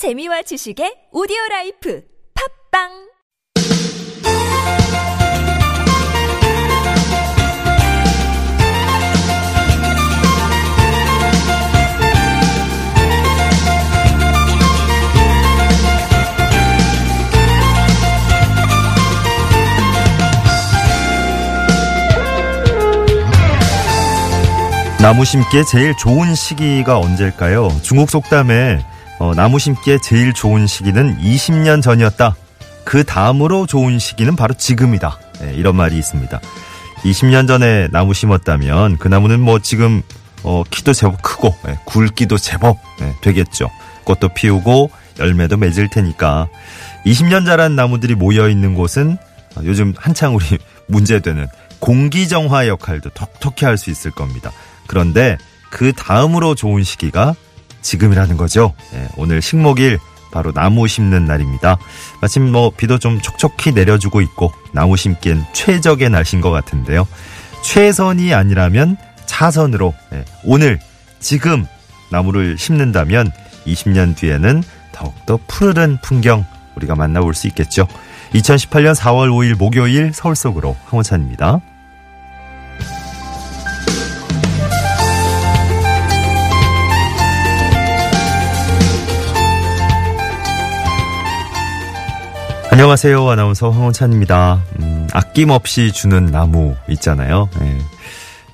재미와 지식의 오디오라이프 팝빵 나무 심기에 제일 좋은 시기가 언제일까요? 중국 속담에 나무 심기에 제일 좋은 시기는 20년 전이었다. 그 다음으로 좋은 시기는 바로 지금이다. 네, 이런 말이 있습니다. 20년 전에 나무 심었다면 그 나무는 뭐 지금 키도 제법 크고 굵기도 제법 되겠죠. 꽃도 피우고 열매도 맺을 테니까 20년 자란 나무들이 모여있는 곳은 요즘 한창 우리 문제되는 공기정화 역할도 톡톡히 할 수 있을 겁니다. 그런데 그 다음으로 좋은 시기가 지금이라는 거죠. 예, 오늘 식목일 바로 나무 심는 날입니다. 마침 비도 좀 촉촉히 내려주고 있고 나무 심기엔 최적의 날씨인 것 같은데요. 최선이 아니라면 차선으로 오늘 지금 나무를 심는다면 20년 뒤에는 더욱더 푸르른 풍경 우리가 만나볼 수 있겠죠. 2018년 4월 5일 목요일 서울 속으로 황호찬입니다. 안녕하세요. 아나운서 황원찬입니다. 아낌없이 주는 나무 있잖아요. 예.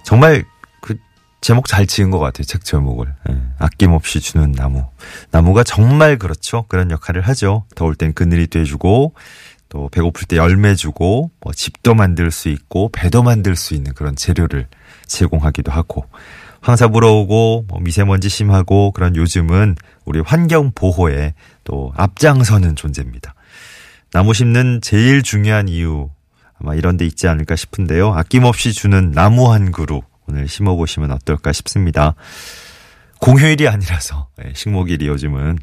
정말 그 제목 잘 지은 것 같아요. 책 제목을. 예. 아낌없이 주는 나무. 나무가 정말 그렇죠. 그런 역할을 하죠. 더울 땐 그늘이 돼주고 또 배고플 때 열매 주고 집도 만들 수 있고 배도 만들 수 있는 그런 재료를 제공하기도 하고 황사 불어오고 미세먼지 심하고 그런 요즘은 우리 환경 보호에 또 앞장서는 존재입니다. 나무 심는 제일 중요한 이유 아마 이런 데 있지 않을까 싶은데요. 아낌없이 주는 나무 한 그루 오늘 심어보시면 어떨까 싶습니다. 공휴일이 아니라서 식목일이 요즘은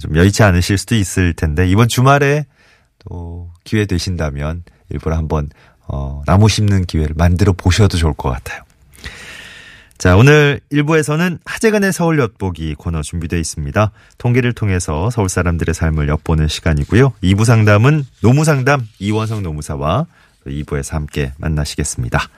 좀 여의치 않으실 수도 있을 텐데 이번 주말에 또 기회 되신다면 일부러 한번 나무 심는 기회를 만들어 보셔도 좋을 것 같아요. 자, 오늘 1부에서는 하재근의 서울 엿보기 코너 준비되어 있습니다. 통계를 통해서 서울 사람들의 삶을 엿보는 시간이고요. 2부 상담은 노무상담 이원성 노무사와 2부에서 함께 만나시겠습니다.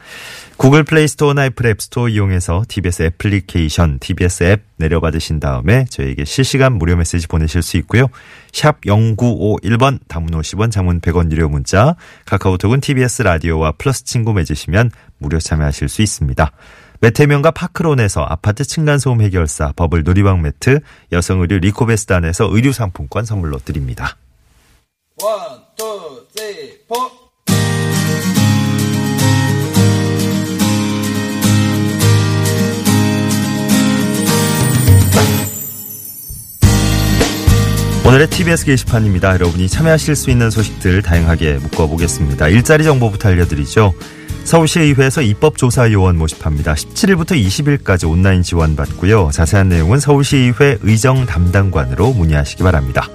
구글 플레이스토어나 애플 앱스토어 이용해서 TBS 애플리케이션, TBS 앱 내려받으신 다음에 저희에게 실시간 무료 메시지 보내실 수 있고요. 샵 0951번, 단문 50원, 장문 100원 유료 문자, 카카오톡은 TBS 라디오와 플러스 친구 맺으시면 무료 참여하실 수 있습니다. 메테면과 파크론에서 아파트 층간소음 해결사, 버블 놀이방 매트, 여성의류 리코베스단에서 의류 상품권 선물로 드립니다. 1, 2, 3, 4 오늘의 TBS 게시판입니다. 여러분이 참여하실 수 있는 소식들 다양하게 묶어보겠습니다. 일자리 정보부터 알려드리죠. 서울시의회에서 입법조사요원 모집합니다. 17일부터 20일까지 온라인 지원받고요. 자세한 내용은 서울시의회 의정담당관으로 문의하시기 바랍니다.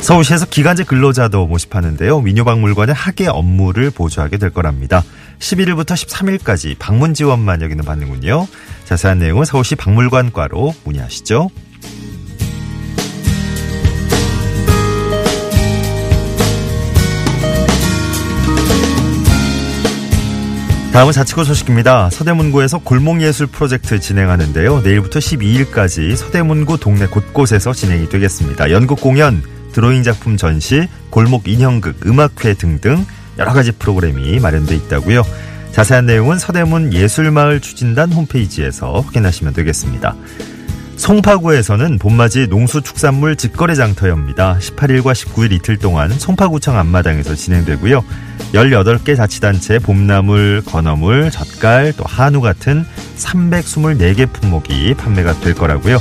서울시에서 기간제 근로자도 모집하는데요. 민요박물관의 학예 업무를 보조하게 될 거랍니다. 11일부터 13일까지 방문 지원만 여기는 받는군요. 자세한 내용은 서울시 박물관과로 문의하시죠. 다음은 자치구 소식입니다. 서대문구에서 골목예술 프로젝트 진행하는데요. 내일부터 12일까지 서대문구 동네 곳곳에서 진행이 되겠습니다. 연극 공연, 드로잉 작품 전시, 골목 인형극, 음악회 등등 여러 가지 프로그램이 마련돼 있다고요. 자세한 내용은 서대문예술마을추진단 홈페이지에서 확인하시면 되겠습니다. 송파구에서는 봄맞이 농수축산물 직거래장터입니다. 18일과 19일 이틀 동안 송파구청 앞마당에서 진행되고요. 18개 자치단체의 봄나물, 건어물, 젓갈, 또 한우 같은 324개 품목이 판매가 될 거라고요.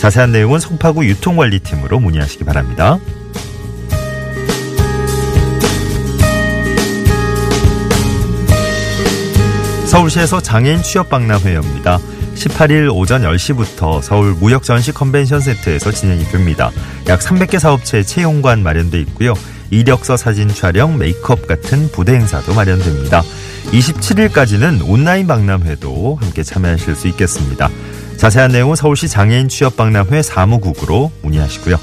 자세한 내용은 송파구 유통관리팀으로 문의하시기 바랍니다. 서울시에서 장애인 취업박람회입니다. 18일 오전 10시부터 서울 무역전시 컨벤션 센터에서 진행이 됩니다. 약 300개 사업체의 채용관 마련돼 있고요. 이력서 사진 촬영, 메이크업 같은 부대 행사도 마련됩니다. 27일까지는 온라인 박람회도 함께 참여하실 수 있겠습니다. 자세한 내용은 서울시 장애인 취업박람회 사무국으로 문의하시고요.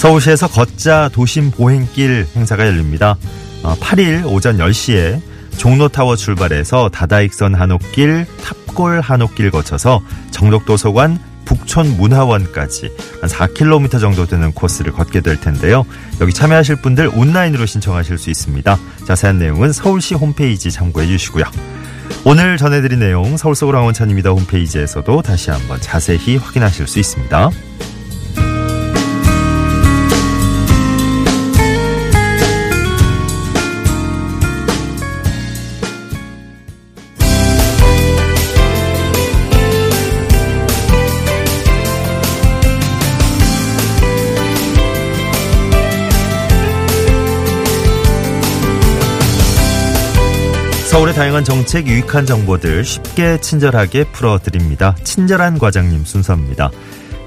서울시에서 걷자 도심 보행길 행사가 열립니다. 8일 오전 10시에 종로타워 출발해서 다다익선 한옥길, 탑골 한옥길 거쳐서 정덕도서관, 북촌문화원까지 한 4km 정도 되는 코스를 걷게 될 텐데요. 여기 참여하실 분들 온라인으로 신청하실 수 있습니다. 자세한 내용은 서울시 홈페이지 참고해 주시고요. 오늘 전해드린 내용 서울서울 강원찬입니다. 홈페이지에서도 다시 한번 자세히 확인하실 수 있습니다. 서울의 다양한 정책, 유익한 정보들 쉽게 친절하게 풀어드립니다. 친절한 과장님 순서입니다.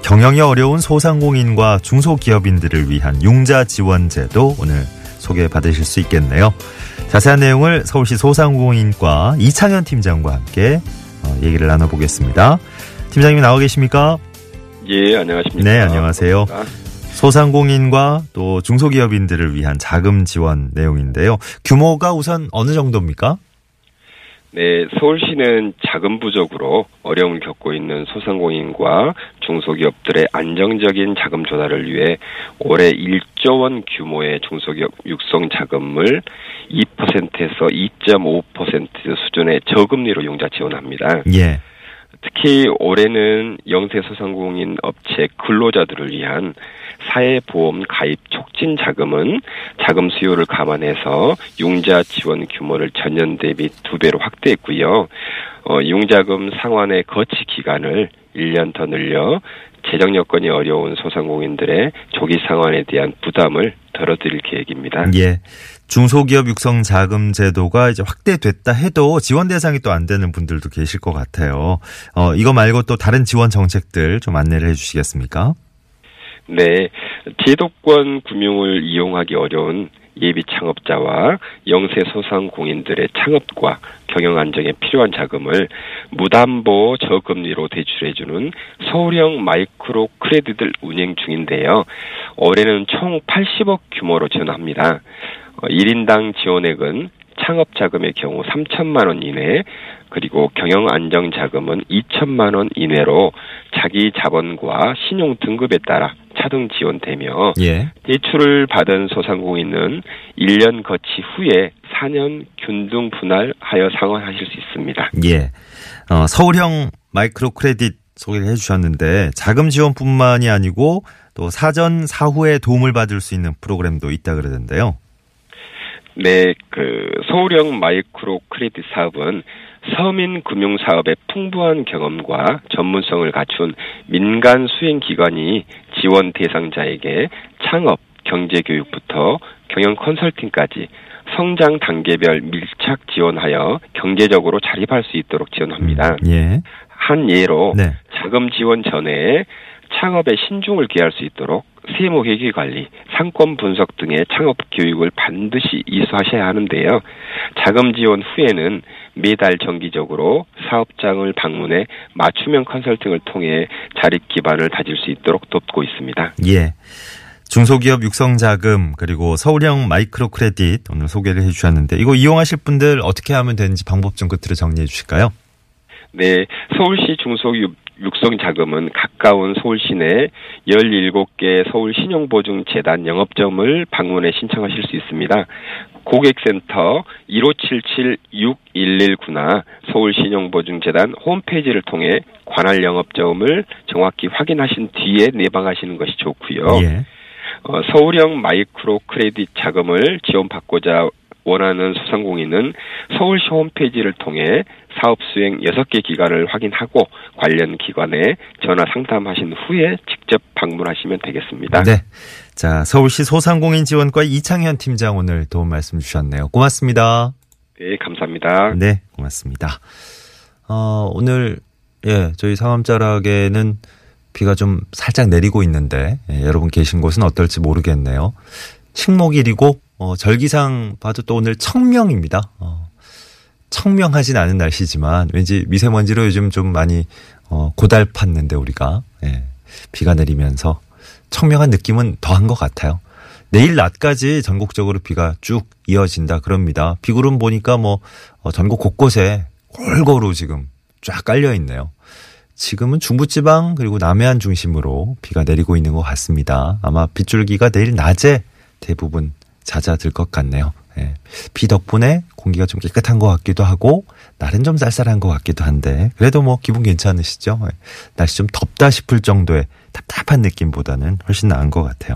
경영이 어려운 소상공인과 중소기업인들을 위한 융자지원제도 오늘 소개받으실 수 있겠네요. 자세한 내용을 서울시 소상공인과 이창현 팀장과 함께 얘기를 나눠보겠습니다. 팀장님 나와 계십니까? 예, 안녕하십니까. 네, 안녕하세요. 소상공인과 또 중소기업인들을 위한 자금 지원 내용인데요. 규모가 우선 어느 정도입니까? 네, 서울시는 자금 부족으로 어려움을 겪고 있는 소상공인과 중소기업들의 안정적인 자금 조달을 위해 올해 1조 원 규모의 중소기업 육성 자금을 2%에서 2.5% 수준의 저금리로 융자 지원합니다. 예. 특히 올해는 영세 소상공인 업체 근로자들을 위한 사회보험 가입 촉진 자금은 자금 수요를 감안해서 융자 지원 규모를 전년 대비 2배로 확대했고요. 융자금 상환의 거치 기간을 1년 더 늘려 재정 여건이 어려운 소상공인들의 조기 상환에 대한 부담을 덜어드릴 계획입니다. 예, 중소기업 육성 자금 제도가 이제 확대됐다 해도 지원 대상이 또 안 되는 분들도 계실 것 같아요. 이거 말고 또 다른 지원 정책들 좀 안내를 해주시겠습니까? 네, 제도권 금융을 이용하기 어려운 예비 창업자와 영세 소상공인들의 창업과 경영 안정에 필요한 자금을 무담보 저금리로 대출해주는 서울형 마이크로 크레딧을 운행 중인데요. 올해는 총 80억 규모로 지원합니다. 1인당 지원액은 창업자금의 경우 3천만 원 이내, 그리고 경영안정자금은 2천만 원 이내로 자기 자본과 신용등급에 따라 차등 지원되며, 예. 대출을 받은 소상공인은 1년 거치 후에 4년 균등 분할하여 상환하실 수 있습니다. 예, 서울형 마이크로 크레딧 소개를 해주셨는데 자금 지원뿐만이 아니고 또 사전, 사후에 도움을 받을 수 있는 프로그램도 있다 그러던데요. 네, 서울형 마이크로 크레딧 사업은 서민 금융 사업의 풍부한 경험과 전문성을 갖춘 민간 수행 기관이 지원 대상자에게 창업, 경제 교육부터 경영 컨설팅까지 성장 단계별 밀착 지원하여 경제적으로 자립할 수 있도록 지원합니다. 예. 한 예로, 네. 자금 지원 전에 창업에 신중을 기할 수 있도록 세무 회계 관리, 상권 분석 등의 창업 교육을 반드시 이수하셔야 하는데요. 자금 지원 후에는 매달 정기적으로 사업장을 방문해 맞춤형 컨설팅을 통해 자립 기반을 다질 수 있도록 돕고 있습니다. 예. 중소기업 육성 자금 그리고 서울형 마이크로 크레딧 오늘 소개를 해 주셨는데 이거 이용하실 분들 어떻게 하면 되는지 방법 좀 끝으로 정리해 주실까요? 네, 서울시 중소기업 육성자금은 가까운 서울시 내 17개 서울신용보증재단 영업점을 방문해 신청하실 수 있습니다. 고객센터 1577-6119나 서울신용보증재단 홈페이지를 통해 관할 영업점을 정확히 확인하신 뒤에 내방하시는 것이 좋고요. 예. 서울형 마이크로 크레딧 자금을 지원받고자 원하는 소상공인은 서울시 홈페이지를 통해 사업 수행 6개 기관을 확인하고 관련 기관에 전화 상담하신 후에 직접 방문하시면 되겠습니다. 네, 자 서울시 소상공인지원과 이창현 팀장 오늘 도움 말씀 주셨네요. 고맙습니다. 네, 감사합니다. 네, 고맙습니다. 오늘 저희 상암자락에는 비가 좀 살짝 내리고 있는데 여러분 계신 곳은 어떨지 모르겠네요. 식목일이고 절기상 봐도 또 오늘 청명입니다. 청명하진 않은 날씨지만 왠지 미세먼지로 요즘 좀 많이 고달팠는데 우리가 비가 내리면서 청명한 느낌은 더한 것 같아요. 내일 낮까지 전국적으로 비가 쭉 이어진다 그럽니다. 비구름 보니까 뭐 전국 곳곳에 골고루 지금 쫙 깔려 있네요. 지금은 중부지방 그리고 남해안 중심으로 비가 내리고 있는 것 같습니다. 아마 빗줄기가 내일 낮에 대부분 잦아들 것 같네요. 예. 비 덕분에 공기가 좀 깨끗한 것 같기도 하고 날은 좀 쌀쌀한 것 같기도 한데 그래도 뭐 기분 괜찮으시죠? 예. 날씨 좀 덥다 싶을 정도의 답답한 느낌보다는 훨씬 나은 것 같아요.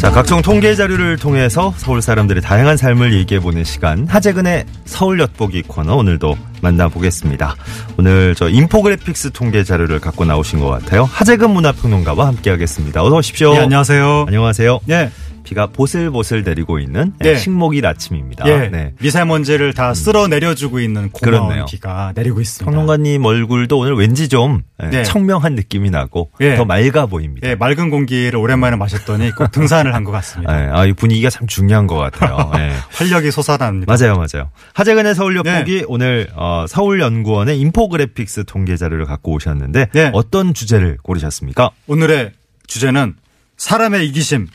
자, 각종 통계 자료를 통해서 서울 사람들의 다양한 삶을 얘기해보는 시간, 하재근의 서울 엿보기 코너 오늘도 만나보겠습니다. 오늘 저 인포그래픽스 통계 자료를 갖고 나오신 것 같아요. 하재근 문화평론가와 함께하겠습니다. 어서 오십시오. 네, 안녕하세요. 안녕하세요. 네. 비가 보슬보슬 내리고 있는 네. 식목일 아침입니다. 네. 네. 미세먼지를 다 쓸어 내려주고 있는 고마운 그렇네요. 비가 내리고 있습니다. 평론가님 얼굴도 오늘 왠지 좀 네. 청명한 느낌이 나고 네. 더 맑아 보입니다. 네. 맑은 공기를 오랜만에 마셨더니 꼭 등산을 한 것 같습니다. 네. 아, 이 분위기가 참 중요한 것 같아요. 네. 활력이 솟아납니다. 맞아요. 맞아요. 하재근의 서울 엿보기 네. 오늘 서울연구원의 인포그래픽스 통계 자료를 갖고 오셨는데 네. 어떤 주제를 고르셨습니까? 오늘의 주제는 사람의 이기심.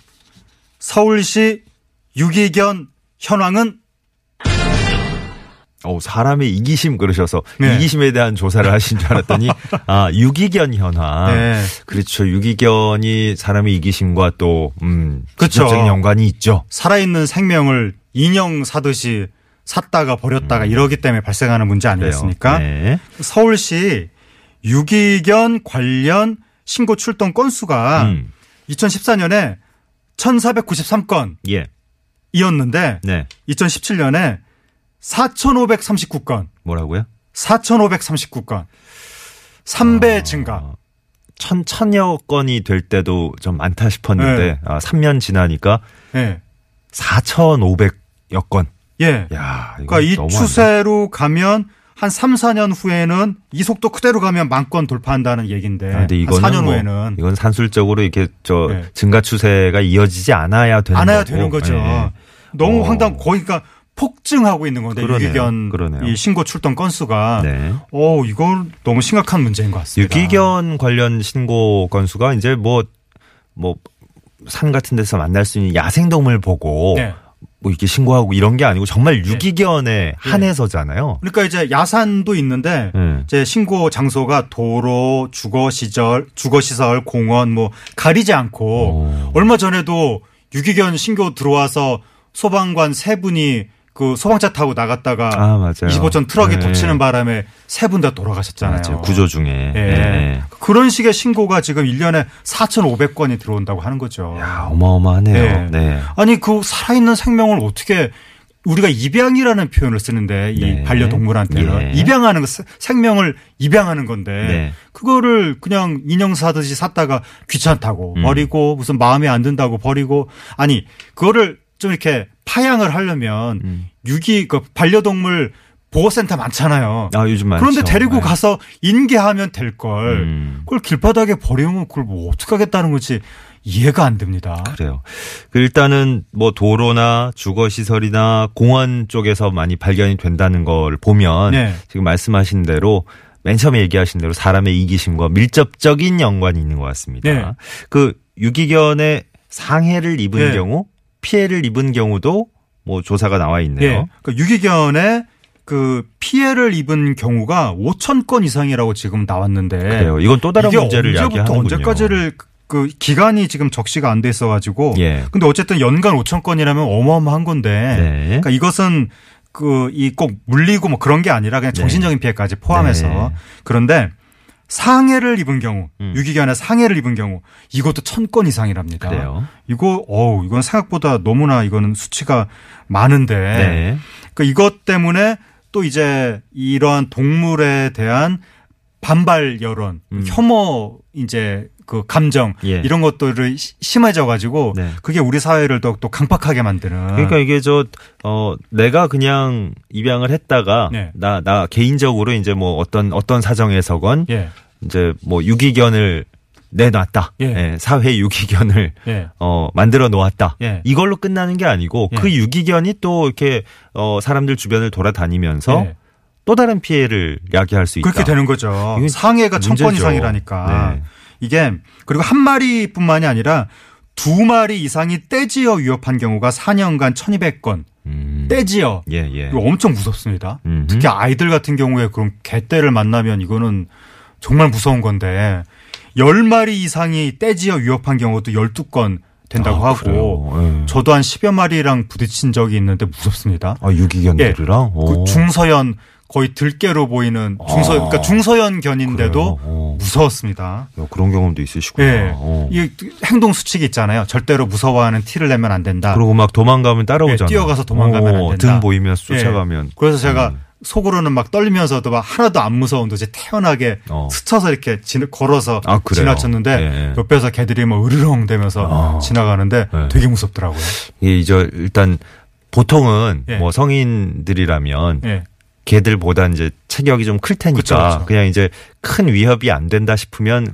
서울시 유기견 현황은? 사람의 이기심 그러셔서 네. 이기심에 대한 조사를 하신 줄 알았더니 유기견 현황. 네. 그렇죠. 유기견이 사람의 이기심과 또 직접적인 연관이 있죠. 살아있는 생명을 인형 사듯이 샀다가 버렸다가 이러기 때문에 발생하는 문제 아니겠습니까? 네. 서울시 유기견 관련 신고 출동 건수가 2014년에 1,493건 이었는데 네. 2017년에 4,539건. 뭐라고요? 4,539건. 3배 증가. 1,000여 건이 될 때도 좀 많다 싶었는데 네. 3년 지나니까 네. 4,500여 건. 예. 야, 그러니까 이 추세로 가면 한 3, 4년 후에는 이 속도 그대로 가면 10,000건 돌파한다는 얘기인데 한 4년 후에는. 이건 산술적으로 이렇게 네. 증가 추세가 이어지지 않아야 되는 거죠. 않아야 거고. 되는 거죠. 네. 너무 거기가 폭증하고 있는 건데 그러네요. 유기견 그러네요. 이 신고 출동 건수가. 네. 이건 너무 심각한 문제인 것 같습니다. 유기견 관련 신고 건수가 이제 뭐 산 같은 데서 만날 수 있는 야생동물 보고. 네. 이렇게 신고하고 이런 게 아니고 정말 유기견에 네. 한해서잖아요. 그러니까 이제 야산도 있는데 이제 신고 장소가 도로, 주거시설, 공원 가리지 않고 얼마 전에도 유기견 신고 들어와서 소방관 3분이 그 소방차 타고 나갔다가 25톤 트럭이 네. 덮치는 바람에 3분 다 돌아가셨잖아요. 맞아요. 구조 중에. 네. 네. 그런 식의 신고가 지금 1년에 4,500건이 들어온다고 하는 거죠. 야, 어마어마하네요. 네. 네. 아니 그 살아있는 생명을 어떻게 우리가 입양이라는 표현을 쓰는데 이 네. 반려동물한테는 네. 입양하는 생명을 입양하는 건데 네. 그거를 그냥 인형 사듯이 샀다가 귀찮다고 버리고 무슨 마음에 안 든다고 버리고 아니 그거를 좀 이렇게 파양을 하려면 반려동물 보호센터 많잖아요. 아, 요즘 많죠. 그런데 데리고 네. 가서 인계하면 될 걸 그걸 길바닥에 버리면 그걸 어떻게 하겠다는 건지 이해가 안 됩니다. 그래요. 일단은 도로나 주거시설이나 공원 쪽에서 많이 발견이 된다는 걸 보면 네. 지금 말씀하신 대로 맨 처음에 얘기하신 대로 사람의 이기심과 밀접적인 연관이 있는 것 같습니다. 네. 그 유기견의 상해를 입은 네. 경우 피해를 입은 경우도 조사가 나와 있네요. 네. 그러니까 유기견의 그 피해를 입은 경우가 5,000건 이상이라고 지금 나왔는데. 그래요. 이건 또 다른 문제를 이야기하는군요. 이게 언제부터 언제까지를 그 기간이 지금 적시가 안 돼 있어가지고. 예. 근데 어쨌든 연간 5,000건이라면 어마어마한 건데. 네. 그러니까 이것은 꼭 물리고 그런 게 아니라 그냥 정신적인 네. 피해까지 포함해서. 네. 그런데 상해를 입은 경우, 유기견의 상해를 입은 경우, 이것도 1,000건 이상이랍니다. 그래요. 이건 생각보다 너무나 이거는 수치가 많은데. 네. 그러니까 이것 때문에 또 이제 이러한 동물에 대한 반발 여론, 혐오 이제 그 감정 예. 이런 것들을 심해져 가지고 네. 그게 우리 사회를 또 강박하게 만드는. 그러니까 이게 내가 그냥 입양을 했다가 네. 나 개인적으로 이제 어떤 사정에서건 예. 이제 유기견을 내놨다. 예. 예, 사회 유기견을 예. 만들어 놓았다. 예. 이걸로 끝나는 게 아니고 예. 그 유기견이 또 이렇게 사람들 주변을 돌아다니면서 예. 또 다른 피해를 야기할 수 있다. 그렇게 되는 거죠. 상해가 1,000건 이상이라니까. 네. 이게 그리고 한 마리뿐만이 아니라 두 마리 이상이 떼지어 위협한 경우가 4년간 1,200건. 떼지어. 예, 예. 이거 엄청 무섭습니다. 특히 아이들 같은 경우에 그럼 개떼를 만나면 이거는 정말 무서운 건데 10마리 이상이 떼지어 위협한 경우도 12건 된다고 하고 예. 저도 한 10여 마리랑 부딪힌 적이 있는데 무섭습니다. 아, 유기견들이랑? 예. 그 중서연 거의 들깨로 보이는 그러니까 중서연 견인데도 무서웠습니다. 그런 경험도 있으시구나. 예. 이 행동 수칙이 있잖아요. 절대로 무서워하는 티를 내면 안 된다. 그리고 막 도망가면 따라오잖아요. 예. 뛰어가서 도망가면 안 된다. 등 보이면서 쫓아가면. 예. 그래서 제가 속으로는 막 떨리면서도 막 하나도 안 무서운 듯이 태연하게 스쳐서 이렇게 걸어서 지나쳤는데 예. 옆에서 개들이 뭐 으르렁대면서 지나가는데 예. 되게 무섭더라고요. 예, 이제 일단 보통은 예. 뭐 성인들이라면 예. 개들보다 이제 체격이 좀 클 테니까 그쵸, 그쵸. 그냥 이제 큰 위협이 안 된다 싶으면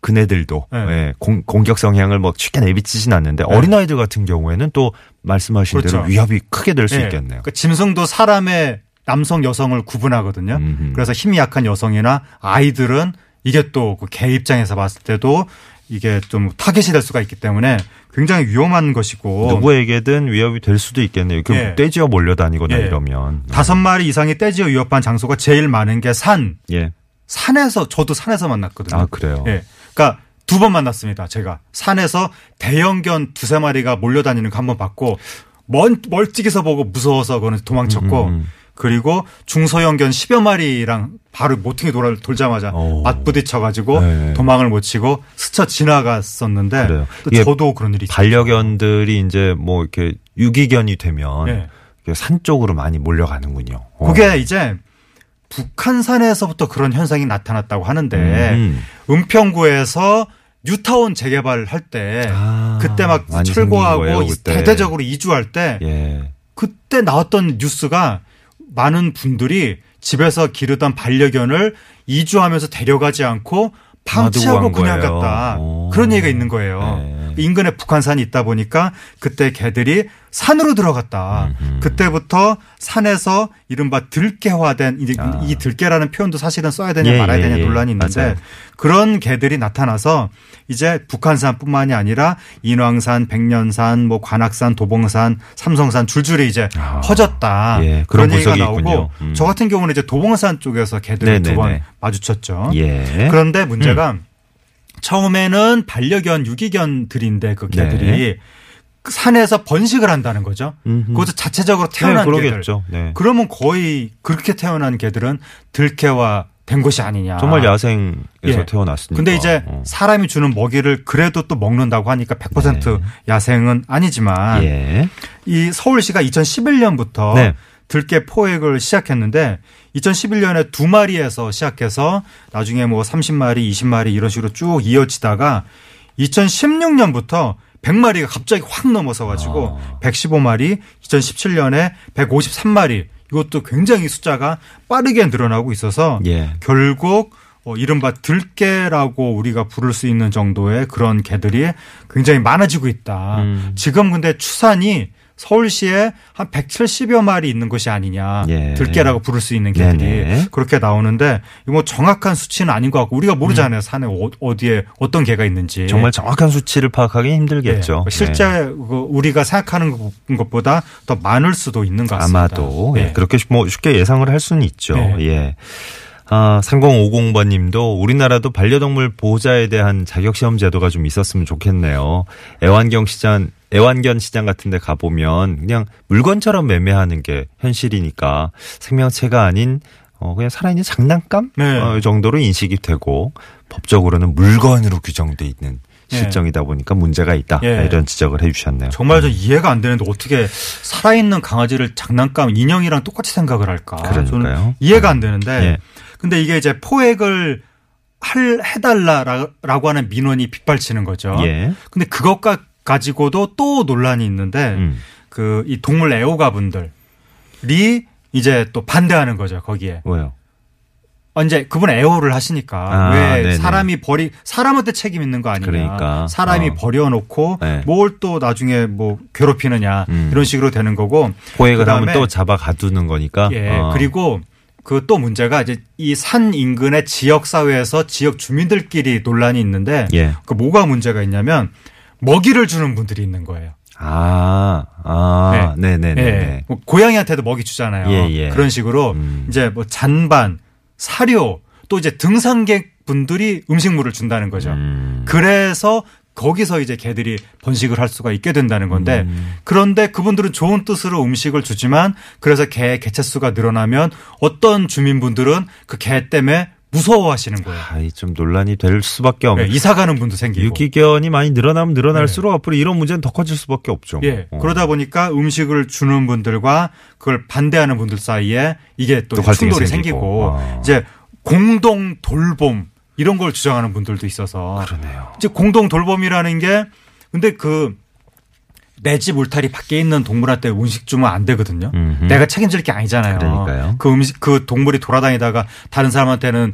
그네들도 네. 예, 공격 성향을 뭐 쉽게 내비치진 않는데 네. 어린아이들 같은 경우에는 또 말씀하신 그렇죠. 대로 위협이 크게 될 수 네. 있겠네요. 그러니까 짐승도 사람의 남성 여성을 구분하거든요. 그래서 힘이 약한 여성이나 아이들은 이게 또 그 개 입장에서 봤을 때도 이게 좀 타겟이 될 수가 있기 때문에 굉장히 위험한 것이고 누구에게든 위협이 될 수도 있겠네요. 그 예. 떼지어 몰려다니거나 예. 이러면 5마리 이상이 떼지어 위협한 장소가 제일 많은 게 산. 예. 산에서 저도 산에서 만났거든요. 아 그래요. 예. 그러니까 2번 만났습니다. 제가 산에서 대형견 2-3마리가 몰려다니는 거 한 번 봤고 멀찍이서 보고 무서워서 그거는 도망쳤고 그리고 중소형견 10여 마리랑 바로 모퉁이 돌자마자 맞부딪혀가지고 네. 도망을 못 치고 스쳐 지나갔었는데 저도 그런 일이 반려견들이 있었죠. 이제 뭐 이렇게 유기견이 되면 네. 산 쪽으로 많이 몰려가는군요. 그게 이제 북한산에서부터 그런 현상이 나타났다고 하는데 은평구에서 뉴타운 재개발할 때 그때 막 철거하고 거예요, 그때. 대대적으로 이주할 때 예. 그때 나왔던 뉴스가 많은 분들이 집에서 기르던 반려견을 이주하면서 데려가지 않고 방치하고 그냥 거예요. 갔다. 그런 얘기가 있는 거예요. 네. 인근에 북한산이 있다 보니까 그때 개들이 산으로 들어갔다. 그때부터 산에서 이른바 들개화된 이 들개라는 표현도 사실은 써야 되냐 말아야 되냐 논란이 있는데 맞아요. 그런 개들이 나타나서 이제 북한산뿐만이 아니라 인왕산, 백년산, 뭐 관악산, 도봉산, 삼성산 줄줄이 이제 퍼졌다. 예, 그런 얘기가 나오고 저 같은 경우는 이제 도봉산 쪽에서 개들이 두 번 마주쳤죠. 예. 그런데 문제가 처음에는 반려견, 유기견들인데 그 개들이 네. 산에서 번식을 한다는 거죠. 그것도 자체적으로 태어난 개들. 네. 그러면 거의 그렇게 태어난 개들은 들개와 된 것이 아니냐. 정말 야생에서 예. 태어났으니까. 근데 이제 사람이 주는 먹이를 그래도 또 먹는다고 하니까 100% 네. 야생은 아니지만 예. 이 서울시가 2011년부터 네. 들개 포획을 시작했는데 2011년에 2마리에서 시작해서 나중에 뭐 30마리, 20마리 이런 식으로 쭉 이어지다가 2016년부터 100마리가 갑자기 확 넘어서 가지고 115마리, 2017년에 153마리 이것도 굉장히 숫자가 빠르게 늘어나고 있어서 예. 결국 이른바 들개라고 우리가 부를 수 있는 정도의 그런 개들이 굉장히 많아지고 있다. 지금 근데 추산이 서울시에 한 170여 마리 있는 것이 아니냐. 예. 들개라고 부를 수 있는 개들이 네네. 그렇게 나오는데 뭐 정확한 수치는 아닌 것 같고 우리가 모르잖아요. 산에 어디에 어떤 개가 있는지. 정말 정확한 수치를 파악하기 힘들겠죠. 네. 실제 네. 우리가 생각하는 것보다 더 많을 수도 있는 것 같습니다. 아마도 네. 그렇게 뭐 쉽게 예상을 할 수는 있죠. 네. 예. 아, 3050번님도 우리나라도 반려동물 보호자에 대한 자격시험 제도가 좀 있었으면 좋겠네요. 애완견 시장 같은 데 가보면 그냥 물건처럼 매매하는 게 현실이니까 생명체가 아닌 그냥 살아있는 장난감 네. 정도로 인식이 되고 법적으로는 물건으로 규정돼 있는 실정이다 보니까 문제가 있다. 예. 이런 지적을 해 주셨네요. 정말 저 이해가 안 되는데 어떻게 살아있는 강아지를 장난감 인형이랑 똑같이 생각을 할까. 그러니까요. 저는 이해가 안 되는데 예. 근데 이게 이제 포획을 해달라라고 하는 민원이 빗발치는 거죠. 예. 근데 그것과 가지고도 또 논란이 있는데 그 이 동물 애호가분들이 이제 또 반대하는 거죠. 거기에. 왜요? 이제 그분 애호를 하시니까 왜 네네. 사람한테 책임 있는 거 아니냐. 그러니까. 사람이 버려놓고 네. 뭘 또 나중에 뭐 괴롭히느냐 이런 식으로 되는 거고. 포획을 하면 또 잡아 가두는 거니까. 예. 그리고 그 또 문제가 이제 이 산 인근의 지역 사회에서 지역 주민들끼리 논란이 있는데 예. 그 뭐가 문제가 있냐면 먹이를 주는 분들이 있는 거예요. 네. 네네네. 네. 뭐 고양이한테도 먹이 주잖아요. 예. 그런 식으로 이제 뭐 잔반, 사료 또 이제 등산객 분들이 음식물을 준다는 거죠. 그래서 거기서 이제 개들이 번식을 할 수가 있게 된다는 건데 그런데 그분들은 좋은 뜻으로 음식을 주지만 그래서 개의 개체수가 늘어나면 어떤 주민분들은 그 개 때문에 무서워하시는 거예요. 좀 논란이 될 수밖에 없는. 네, 이사가는 분도 생기고. 유기견이 많이 늘어나면 늘어날수록 네. 앞으로 이런 문제는 더 커질 수밖에 없죠. 예. 그러다 보니까 음식을 주는 분들과 그걸 반대하는 분들 사이에 이게 또 충돌이 생기고. 이제 공동 돌봄 이런 걸 주장하는 분들도 있어서. 그러네요. 이제 공동 돌봄이라는 게 근데 그 내 집 울타리 밖에 있는 동물한테 음식 주면 안 되거든요. 내가 책임질 게 아니잖아요. 그러니까요. 그 동물이 돌아다니다가 다른 사람한테는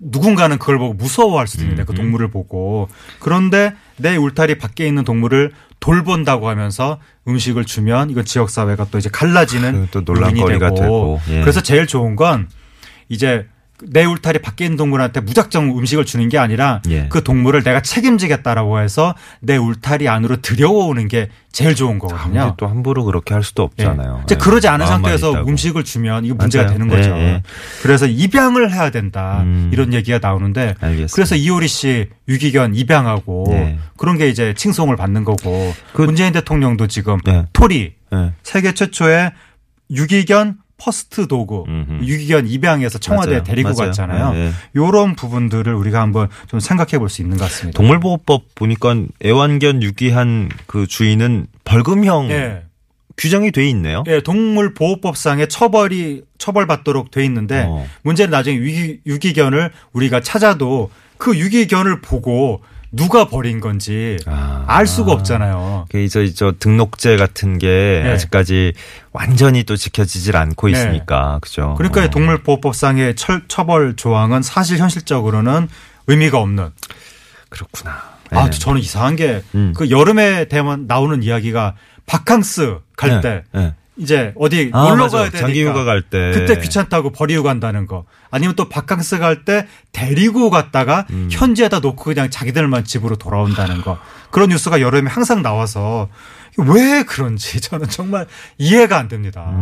누군가는 그걸 보고 무서워할 수도 있는데 그 동물을 보고. 그런데 내 울타리 밖에 있는 동물을 돌본다고 하면서 음식을 주면 이건 지역사회가 또 이제 갈라지는 또 논란거리가 되고. 예. 그래서 제일 좋은 건 이제 내 울타리 밖에 있는 동물한테 무작정 음식을 주는 게 아니라 예. 그 동물을 내가 책임지겠다라고 해서 내 울타리 안으로 들여오는 게 제일 좋은 거거든요. 또 함부로 그렇게 할 수도 없잖아요. 예. 이제 그러지 않은 상태에서 있다고. 음식을 주면 이게 문제가 맞아요. 되는 거죠. 예. 그래서 입양을 해야 된다 이런 얘기가 나오는데 알겠습니다. 그래서 이효리 씨 유기견 입양하고 예. 그런 게 이제 칭송을 받는 거고 문재인 대통령도 지금 예. 토리 예. 세계 최초의 유기견 퍼스트 도구 유기견 입양해서 청와대에 맞아요. 데리고 맞아요. 갔잖아요. 네. 이런 부분들을 우리가 한번 좀 생각해 볼 수 있는 것 같습니다. 동물보호법 보니까 애완견 유기한 그 주인은 벌금형 네. 규정이 돼 있네요. 네. 동물보호법상의 처벌받도록 돼 있는데 문제는 나중에 유기견을 우리가 찾아도 그 유기견을 보고 누가 버린 건지 알 수가 없잖아요. 저 등록제 같은 게 네. 아직까지 완전히 또 지켜지질 않고 있으니까. 네. 그죠. 그러니까 동물보호법상의 처벌 조항은 사실 현실적으로는 의미가 없는. 그렇구나. 네. 저는 이상한 게 그 여름에 되면 나오는 이야기가 바캉스 갈 때. 네. 이제 어디 놀러 가야 되니까 장기휴가 갈 때 그때 귀찮다고 버리고 간다는 거 아니면 또 바캉스 갈 때 데리고 갔다가 현지에다 놓고 그냥 자기들만 집으로 돌아온다는 거 그런 뉴스가 여름에 항상 나와서 왜 그런지 저는 정말 이해가 안 됩니다.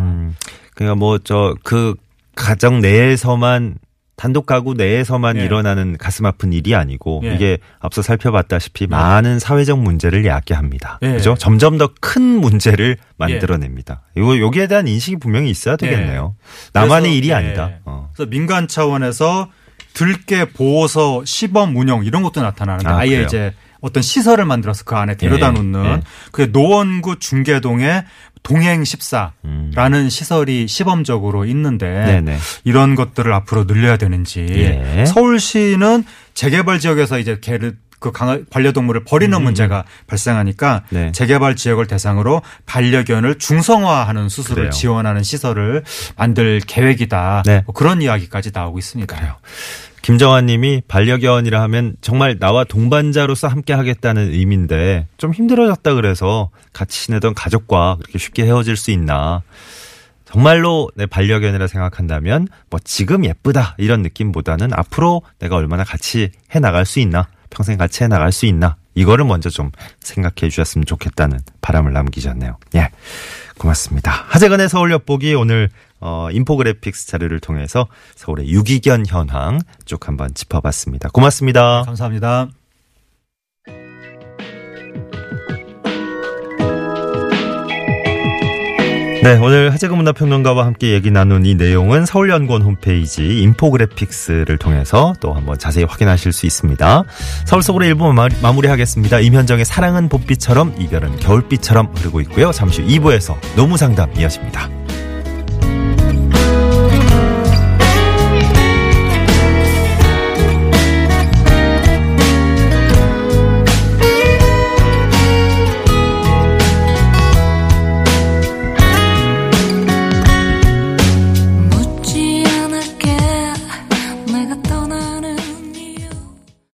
그러니까 뭐 그 가정 내에서만 단독 가구 내에서만 예. 일어나는 가슴 아픈 일이 아니고 예. 이게 앞서 살펴봤다시피 예. 많은 사회적 문제를 야기합니다. 예. 그죠? 점점 더 큰 문제를 만들어냅니다. 예. 여기에 대한 인식이 분명히 있어야 되겠네요. 예. 나만의 일이 아니다. 예. 그래서 민간 차원에서 들개 보호소 시범 운영 이런 것도 나타나는데 아예 그래요? 이제 어떤 시설을 만들어서 그 안에 데려다 놓는 예. 그 노원구 중계동에 동행 14라는 시설이 시범적으로 있는데 네네. 이런 것들을 앞으로 늘려야 되는지 예. 서울시는 재개발 지역에서 이제 개를 그 반려동물을 버리는 문제가 발생하니까 네. 재개발 지역을 대상으로 반려견을 중성화하는 수술을 그래요. 지원하는 시설을 만들 계획이다. 네. 뭐 그런 이야기까지 나오고 있습니다. 그래요. 김정환 님이 반려견이라 하면 정말 나와 동반자로서 함께 하겠다는 의미인데 좀 힘들어졌다 그래서 같이 지내던 가족과 그렇게 쉽게 헤어질 수 있나. 정말로 내 반려견이라 생각한다면 뭐 지금 예쁘다 이런 느낌보다는 앞으로 내가 얼마나 같이 해나갈 수 있나. 평생 같이 해나갈 수 있나. 이거를 먼저 좀 생각해 주셨으면 좋겠다는 바람을 남기셨네요. 예, 고맙습니다. 하재근의 서울 엿보기 오늘 인포그래픽스 자료를 통해서 서울의 유기견 현황 쭉 한번 짚어봤습니다. 고맙습니다. 감사합니다. 네, 오늘 하재근 문화평론가와 함께 얘기 나눈 이 내용은 서울연구원 홈페이지 인포그래픽스를 통해서 또 한번 자세히 확인하실 수 있습니다. 서울 속으로 1부 마무리하겠습니다. 임현정의 사랑은 봄비처럼 이별은 겨울비처럼 흐르고 있고요. 잠시 후 2부에서 노무상담 이어집니다.